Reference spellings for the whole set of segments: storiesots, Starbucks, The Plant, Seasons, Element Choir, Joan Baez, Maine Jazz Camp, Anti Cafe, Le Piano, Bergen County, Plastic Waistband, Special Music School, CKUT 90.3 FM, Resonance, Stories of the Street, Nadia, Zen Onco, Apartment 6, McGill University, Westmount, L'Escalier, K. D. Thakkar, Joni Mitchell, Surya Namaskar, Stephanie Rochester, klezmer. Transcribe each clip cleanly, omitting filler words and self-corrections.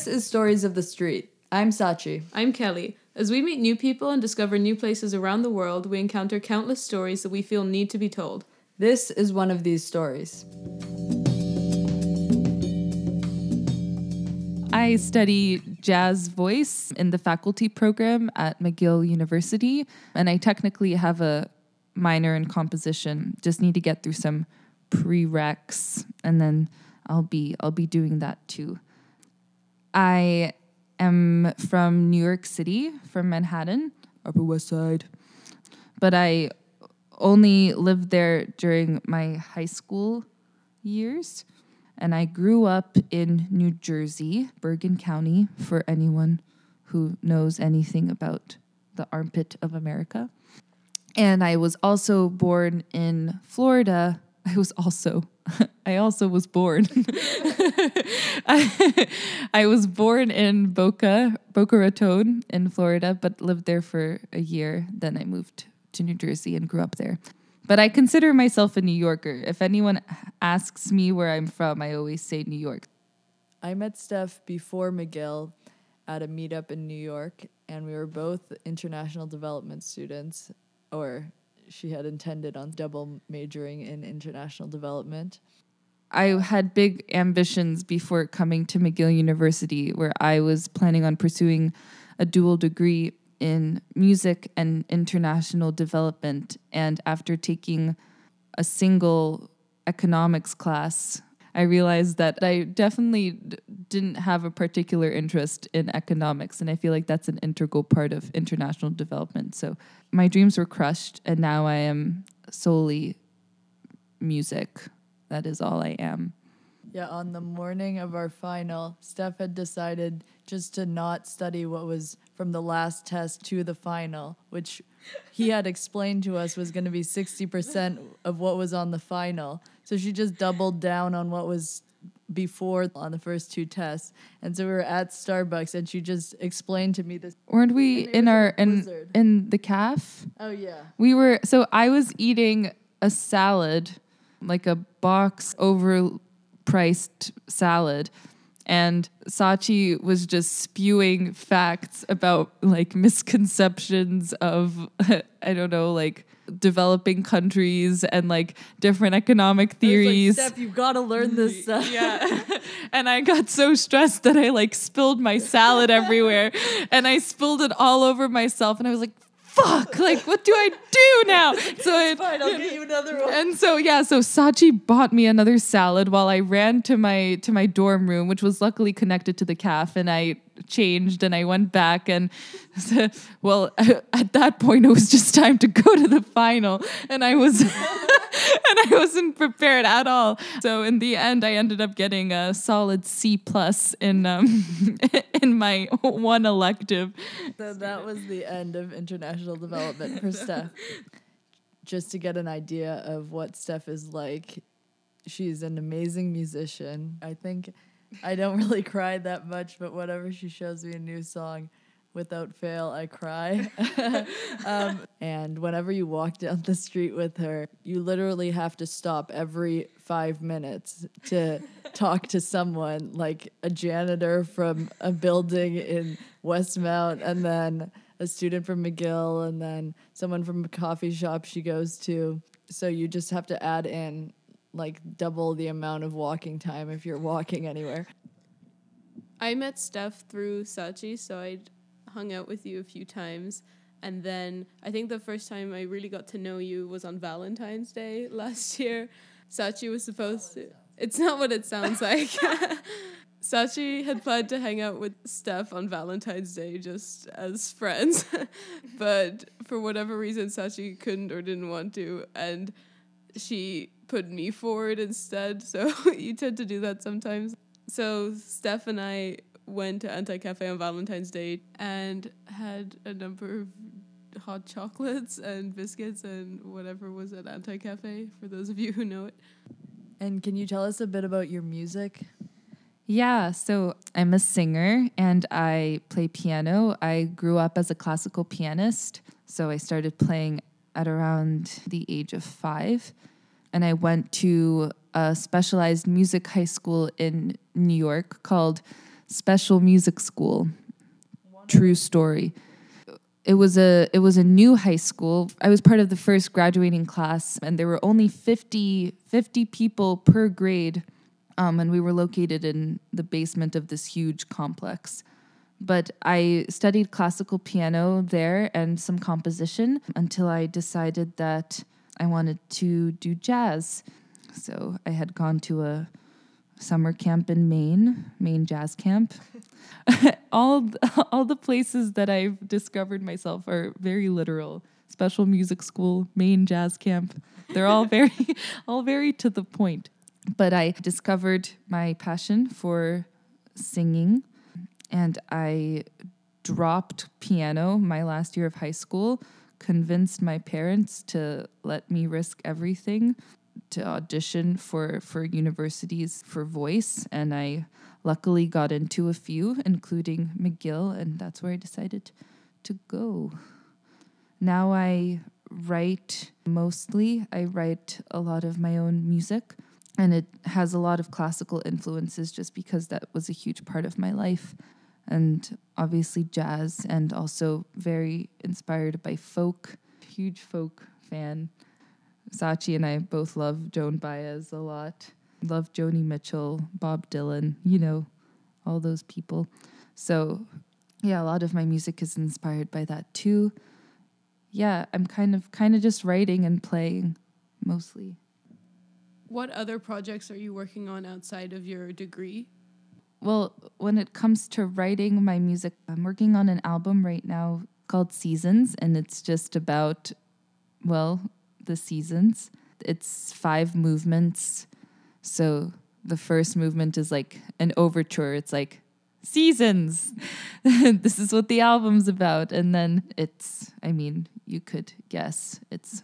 This is Stories of the Street. I'm Sachi. I'm Kelly. As we meet new people and discover new places around the world, we encounter countless stories that we feel need to be told. This is one of these stories. I study jazz voice in the faculty program at McGill University, and I technically have a minor in composition. Just need to get through some prereqs, and then I'll be doing that too. I am from New York City, from Manhattan, Upper West Side, but I only lived there during my high school years. And I grew up in New Jersey, Bergen County, for anyone who knows anything about the armpit of America. And I was also born in Florida. I also was born. I was born in Boca Raton in Florida, but lived there for a year. Then I moved to New Jersey and grew up there. But I consider myself a New Yorker. If anyone asks me where I'm from, I always say New York. I met Steph before McGill at a meetup in New York, and we were both international development students, or she had intended on double majoring in international development. I had big ambitions before coming to McGill University, where I was planning on pursuing a dual degree in music and international development. And after taking a single economics class, I realized that I definitely didn't have a particular interest in economics. And I feel like that's an integral part of international development. So my dreams were crushed, and now I am solely music. That is all I am. Yeah, on the morning of our final, Steph had decided just to not study what was from the last test to the final, which he had explained to us was going to be 60% of what was on the final. So she just doubled down on what was before on the first two tests. And so we were at Starbucks, and she just explained to me this. Weren't we in the caf? Oh, yeah. We were, so I was eating a salad, like a box overpriced salad, and Sachi was just spewing facts about like misconceptions of, I don't know, like developing countries and like different economic theories. Like, Steph, you've got to learn this stuff. Yeah. And I got so stressed that I like spilled my salad everywhere, and I spilled it all over myself, and I was like, fuck, like, what do I do now? So fine, I'll get you another one. And so, yeah, so Sachi bought me another salad while I ran to my dorm room, which was luckily connected to the caf, and I changed and I went back, and well, at that point it was just time to go to the final, and I was and I wasn't prepared at all. So in the end, I ended up getting a solid C+ in my one elective. So that was the end of international development for Steph. Just to get an idea of what Steph is like, she's an amazing musician. I think I don't really cry that much, but whenever she shows me a new song, without fail, I cry. And whenever you walk down the street with her, you literally have to stop every 5 minutes to talk to someone, like a janitor from a building in Westmount, and then a student from McGill, and then someone from a coffee shop she goes to. So you just have to add in like double the amount of walking time if you're walking anywhere. I met Steph through Sachi, so I hung out with you a few times. And then I think the first time I really got to know you was on Valentine's Day last year. Sachi was supposed to... It's not what it sounds like. Sachi had planned to hang out with Steph on Valentine's Day just as friends. But for whatever reason, Sachi couldn't or didn't want to. And she put me forward instead, so you tend to do that sometimes. So Steph and I went to Anti Cafe on Valentine's Day and had a number of hot chocolates and biscuits and whatever was at Anti Cafe, for those of you who know it. And can you tell us a bit about your music? Yeah, so I'm a singer and I play piano. I grew up as a classical pianist, so I started playing at around the age of 5. And I went to a specialized music high school in New York called Special Music School. True story. It was a new high school. I was part of the first graduating class, and there were only 50 people per grade, and we were located in the basement of this huge complex. But I studied classical piano there and some composition until I decided that I wanted to do jazz. So I had gone to a summer camp in Maine, Maine Jazz Camp. all the places that I've discovered myself are very literal. Special Music School, Maine Jazz Camp. They're all very to the point. But I discovered my passion for singing. And I dropped piano my last year of high school, convinced my parents to let me risk everything to audition for universities for voice. And I luckily got into a few, including McGill, and that's where I decided to go. Now I write mostly. I write a lot of my own music, and it has a lot of classical influences just because that was a huge part of my life. And obviously jazz, and also very inspired by folk, huge folk fan. Sachi and I both love Joan Baez a lot, love Joni Mitchell, Bob Dylan, you know, all those people. So yeah, a lot of my music is inspired by that too. Yeah, I'm kind of just writing and playing mostly. What other projects are you working on outside of your degree? Well, when it comes to writing my music, I'm working on an album right now called Seasons, and it's just about, well, the seasons. It's 5 movements. So the first movement is like an overture. It's like, seasons! This is what the album's about. And then it's, I mean, you could guess, it's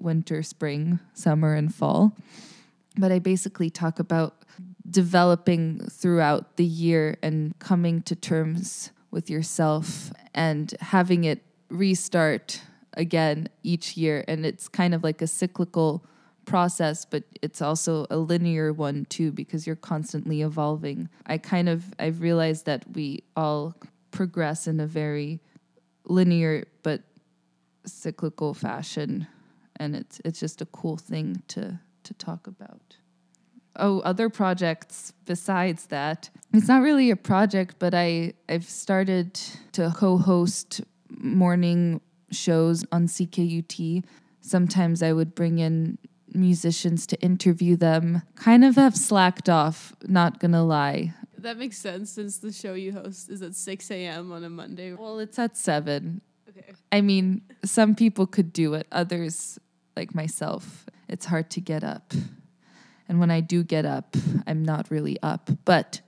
winter, spring, summer, and fall. But I basically talk about developing throughout the year and coming to terms with yourself and having it restart again each year. And it's kind of like a cyclical process, but it's also a linear one too, because you're constantly evolving. I've realized that we all progress in a very linear but cyclical fashion. And it's just a cool thing to talk about. Oh, other projects besides that. It's not really a project, but I've started to co-host morning shows on CKUT. Sometimes I would bring in musicians to interview them. Kind of have slacked off, not gonna lie. That makes sense, since the show you host is at 6 a.m. on a Monday. Well, it's at 7. Okay. I mean, some people could do it. Others, like myself, it's hard to get up. And when I do get up, I'm not really up. But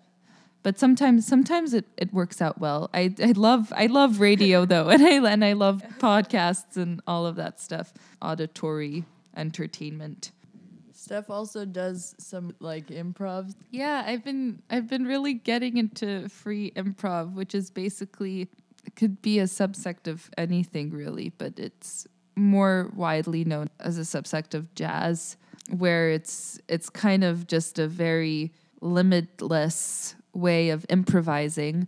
sometimes it works out well. I love radio though, and I love podcasts and all of that stuff. Auditory entertainment. Steph also does some like improv. Yeah, I've been really getting into free improv, which is basically, it could be a subsect of anything really, but it's more widely known as a subsect of jazz, where it's kind of just a very limitless way of improvising.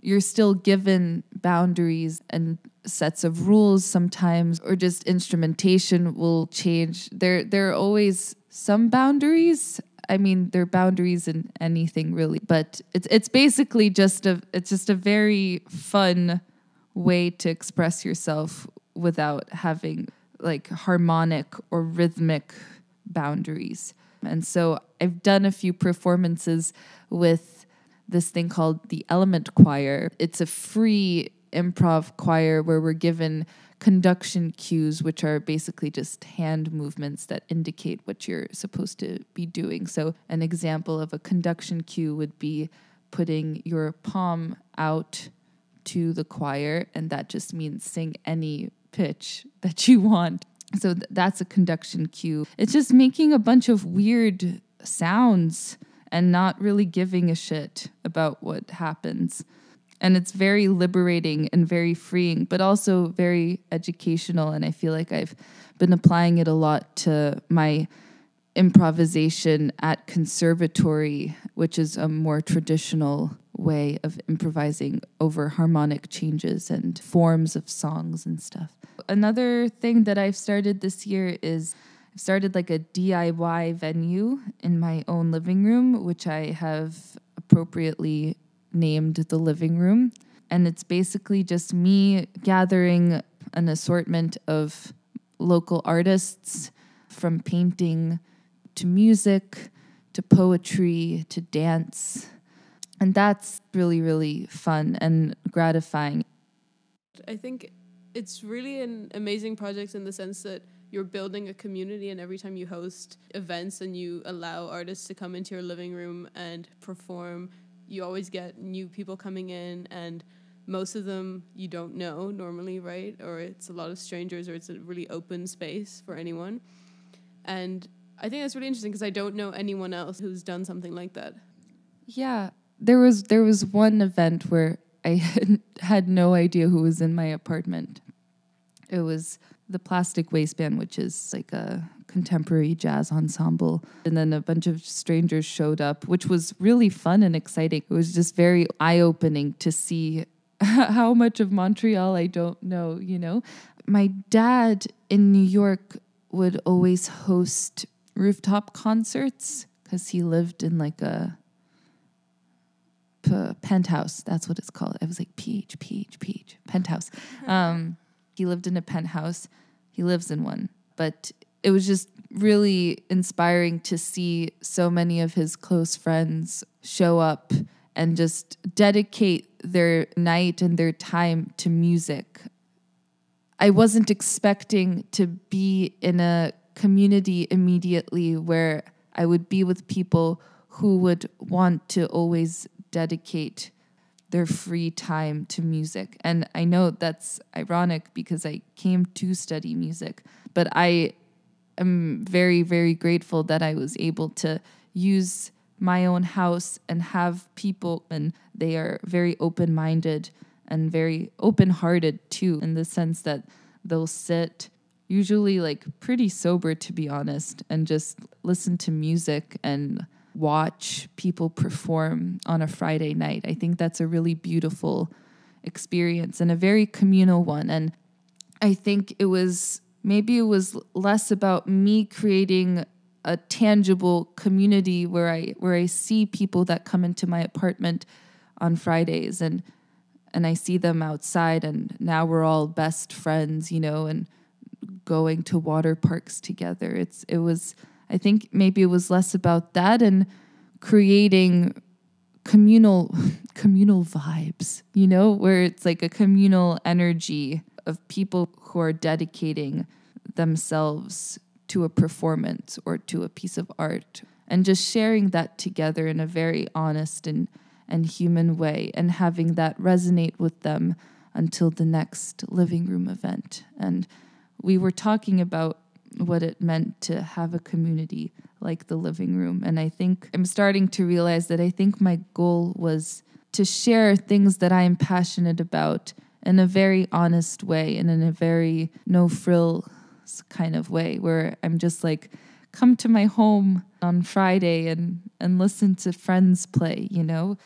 You're still given boundaries and sets of rules sometimes, or just instrumentation will change. There are always some boundaries. I mean, there are boundaries in anything really, but it's basically just a very fun way to express yourself without having like harmonic or rhythmic boundaries. And so I've done a few performances with this thing called the Element Choir. It's a free improv choir where we're given conduction cues, which are basically just hand movements that indicate what you're supposed to be doing. So an example of a conduction cue would be putting your palm out to the choir, and that just means sing any pitch that you want. So that's a conduction cue. It's just making a bunch of weird sounds and not really giving a shit about what happens. And it's very liberating and very freeing, but also very educational. And I feel like I've been applying it a lot to my improvisation at conservatory, which is a more traditional way of improvising over harmonic changes and forms of songs and stuff. Another thing that I've started this year is I've started like a DIY venue in my own living room, which I have appropriately named the living room. And it's basically just me gathering an assortment of local artists, from painting to music to poetry to dance. And that's really, really fun and gratifying. I think it's really an amazing project in the sense that you're building a community, and every time you host events and you allow artists to come into your living room and perform, you always get new people coming in, and most of them you don't know normally, right? Or it's a lot of strangers, or it's a really open space for anyone. And I think that's really interesting because I don't know anyone else who's done something like that. Yeah. There was one event where I had no idea who was in my apartment. It was the Plastic Waistband, which is like a contemporary jazz ensemble. And then a bunch of strangers showed up, which was really fun and exciting. It was just very eye-opening to see how much of Montreal I don't know, you know? My dad in New York would always host rooftop concerts because he lived in like a penthouse. That's what it's called. I was like, penthouse. He lived in a penthouse. He lives in one. But it was just really inspiring to see so many of his close friends show up and just dedicate their night and their time to music. I wasn't expecting to be in a community immediately where I would be with people who would want to always dedicate their free time to music. And I know that's ironic because I came to study music, but I am very, very grateful that I was able to use my own house and have people, and they are very open-minded and very open-hearted too, in the sense that they'll sit usually like pretty sober, to be honest, and just listen to music and watch people perform on a Friday night. I think that's a really beautiful experience and a very communal one. And I think it was less about me creating a tangible community where I see people that come into my apartment on Fridays and I see them outside, and now we're all best friends, you know, and going to water parks together. I think maybe it was less about that and creating communal vibes, you know, where it's like a communal energy of people who are dedicating themselves to a performance or to a piece of art, and just sharing that together in a very honest and human way, and having that resonate with them until the next living room event. And we were talking about what it meant to have a community like the living room. And I think I'm starting to realize that I think my goal was to share things that I am passionate about in a very honest way and in a very no-frills kind of way, where I'm just like, come to my home on Friday and listen to friends play, you know?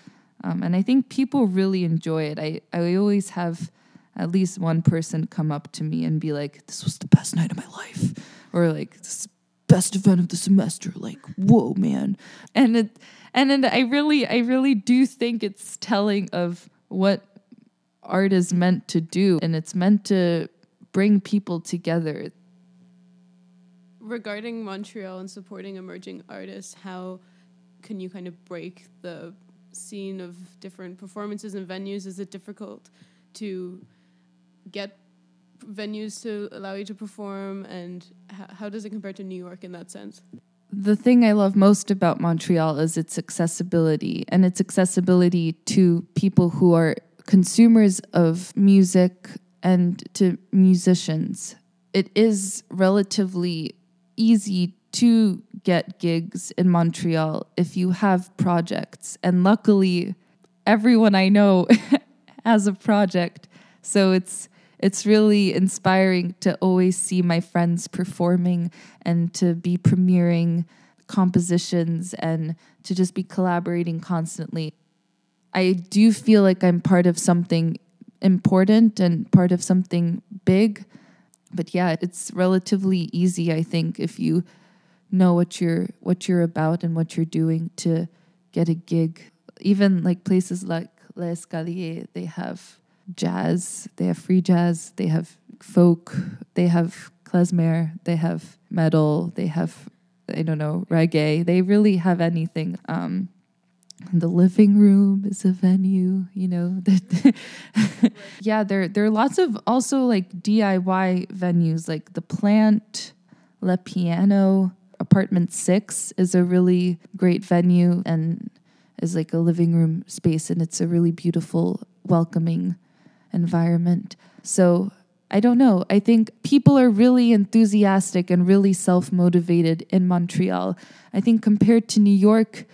And I think people really enjoy it. I always have at least one person come up to me and be like, this was the best night of my life, or like, this is the best event of the semester, like, whoa, man. And I really do think it's telling of what art is meant to do, and it's meant to bring people together. Regarding Montreal and supporting emerging artists, how can you kind of break the scene of different performances and venues? Is it difficult to get venues to allow you to perform, and how does it compare to New York in that sense? The thing I love most about Montreal is its accessibility, and its accessibility to people who are consumers of music and to musicians. It is relatively easy to get gigs in Montreal if you have projects, and luckily everyone I know as a project. So it's really inspiring to always see my friends performing and to be premiering compositions and to just be collaborating constantly. I do feel like I'm part of something important and part of something big. But yeah, it's relatively easy, I think, if you know what you're about and what you're doing, to get a gig. Even like places like L'Escalier, they have jazz, they have free jazz, they have folk, they have klezmer, they have metal, they have, I don't know, reggae. They really have anything. The living room is a venue, you know. Yeah, there are lots of also like DIY venues, like The Plant, Le Piano. Apartment 6 is a really great venue and is like a living room space, and it's a really beautiful, welcoming environment. So I don't know. I think people are really enthusiastic and really self-motivated in Montreal. I think compared to New York,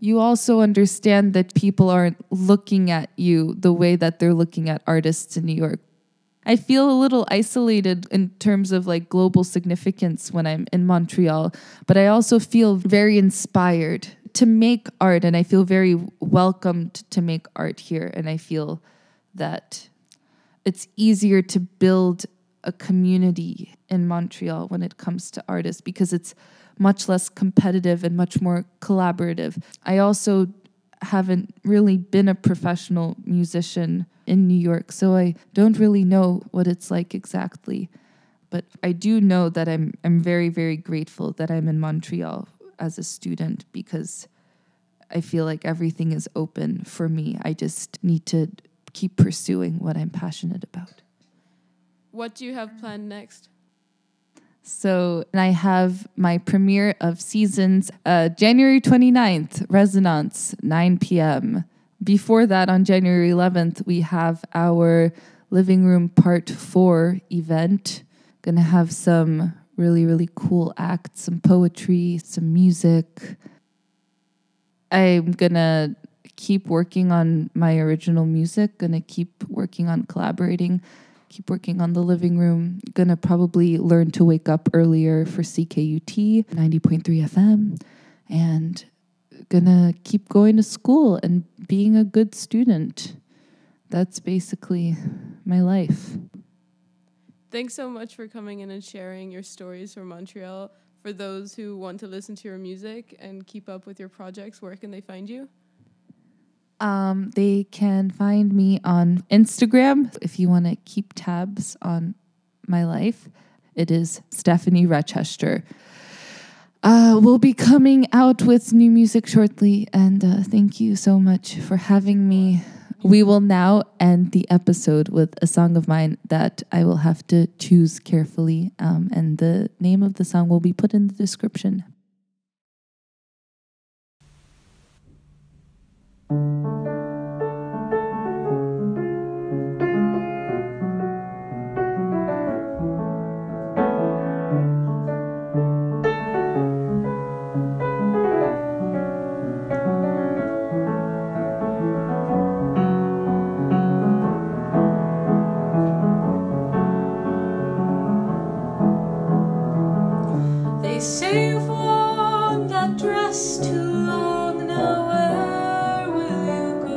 you also understand that people aren't looking at you the way that they're looking at artists in New York. I feel a little isolated in terms of like global significance when I'm in Montreal, but I also feel very inspired to make art, and I feel very welcomed to make art here. And I feel that it's easier to build a community in Montreal when it comes to artists, because it's much less competitive and much more collaborative. I also haven't really been a professional musician in New York, so I don't really know what it's like exactly. But I do know that I'm very, very grateful that I'm in Montreal as a student, because I feel like everything is open for me. I just need to keep pursuing what I'm passionate about. What do you have planned next? So I have my premiere of Seasons January 29th, Resonance, 9 p.m. Before that, on January 11th, we have our Living Room Part 4 event. Going to have some really, really cool acts, some poetry, some music. I'm going to keep working on my original music, going to keep working on collaborating, keep working on the living room. Gonna probably learn to wake up earlier for CKUT 90.3 FM, and gonna keep going to school and being a good student. That's basically my life. Thanks so much for coming in and sharing your stories from Montreal. For those who want to listen to your music and keep up with your projects, where can they find you? They can find me on Instagram. If you want to keep tabs on my life, it is Stephanie Rochester. We'll be coming out with new music shortly, and thank you so much for having me. We will now end the episode with a song of mine that I will have to choose carefully, and the name of the song will be put in the description. Too long now, where will you go?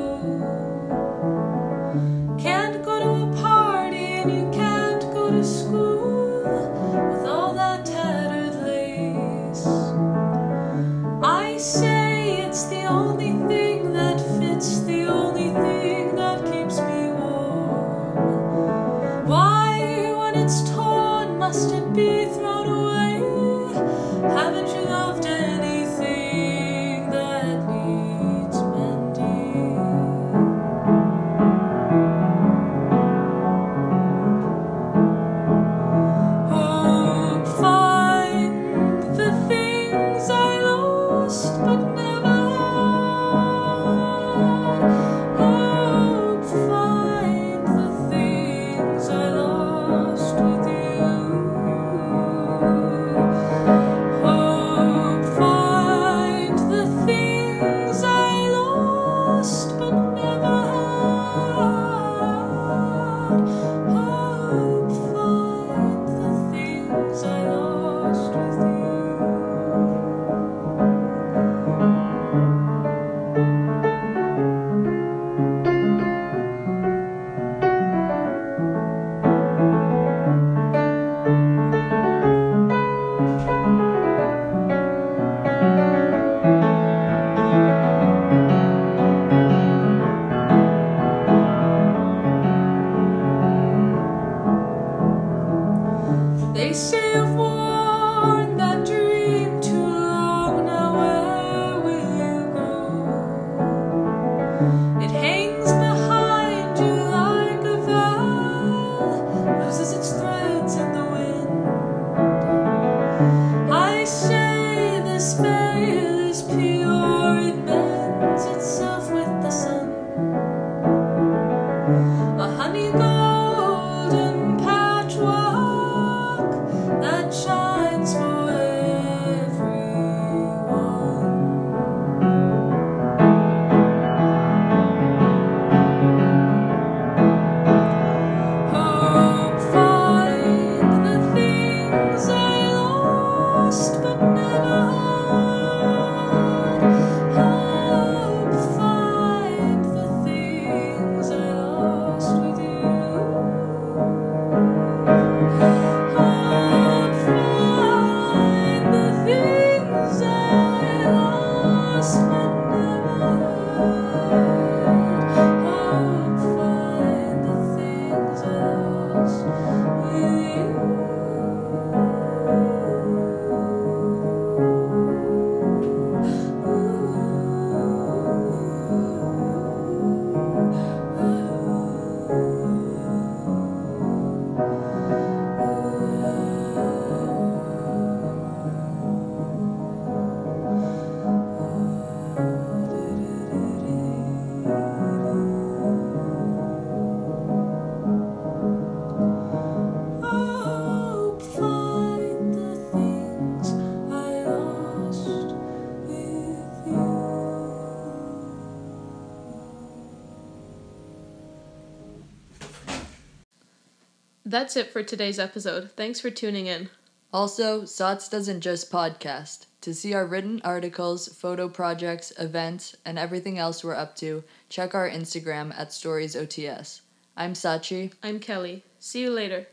That's it for today's episode. Thanks for tuning in. Also, SOTS doesn't just podcast. To see our written articles, photo projects, events, and everything else we're up to, check our Instagram at StoriesOTS. I'm Sachi. I'm Kelly. See you later.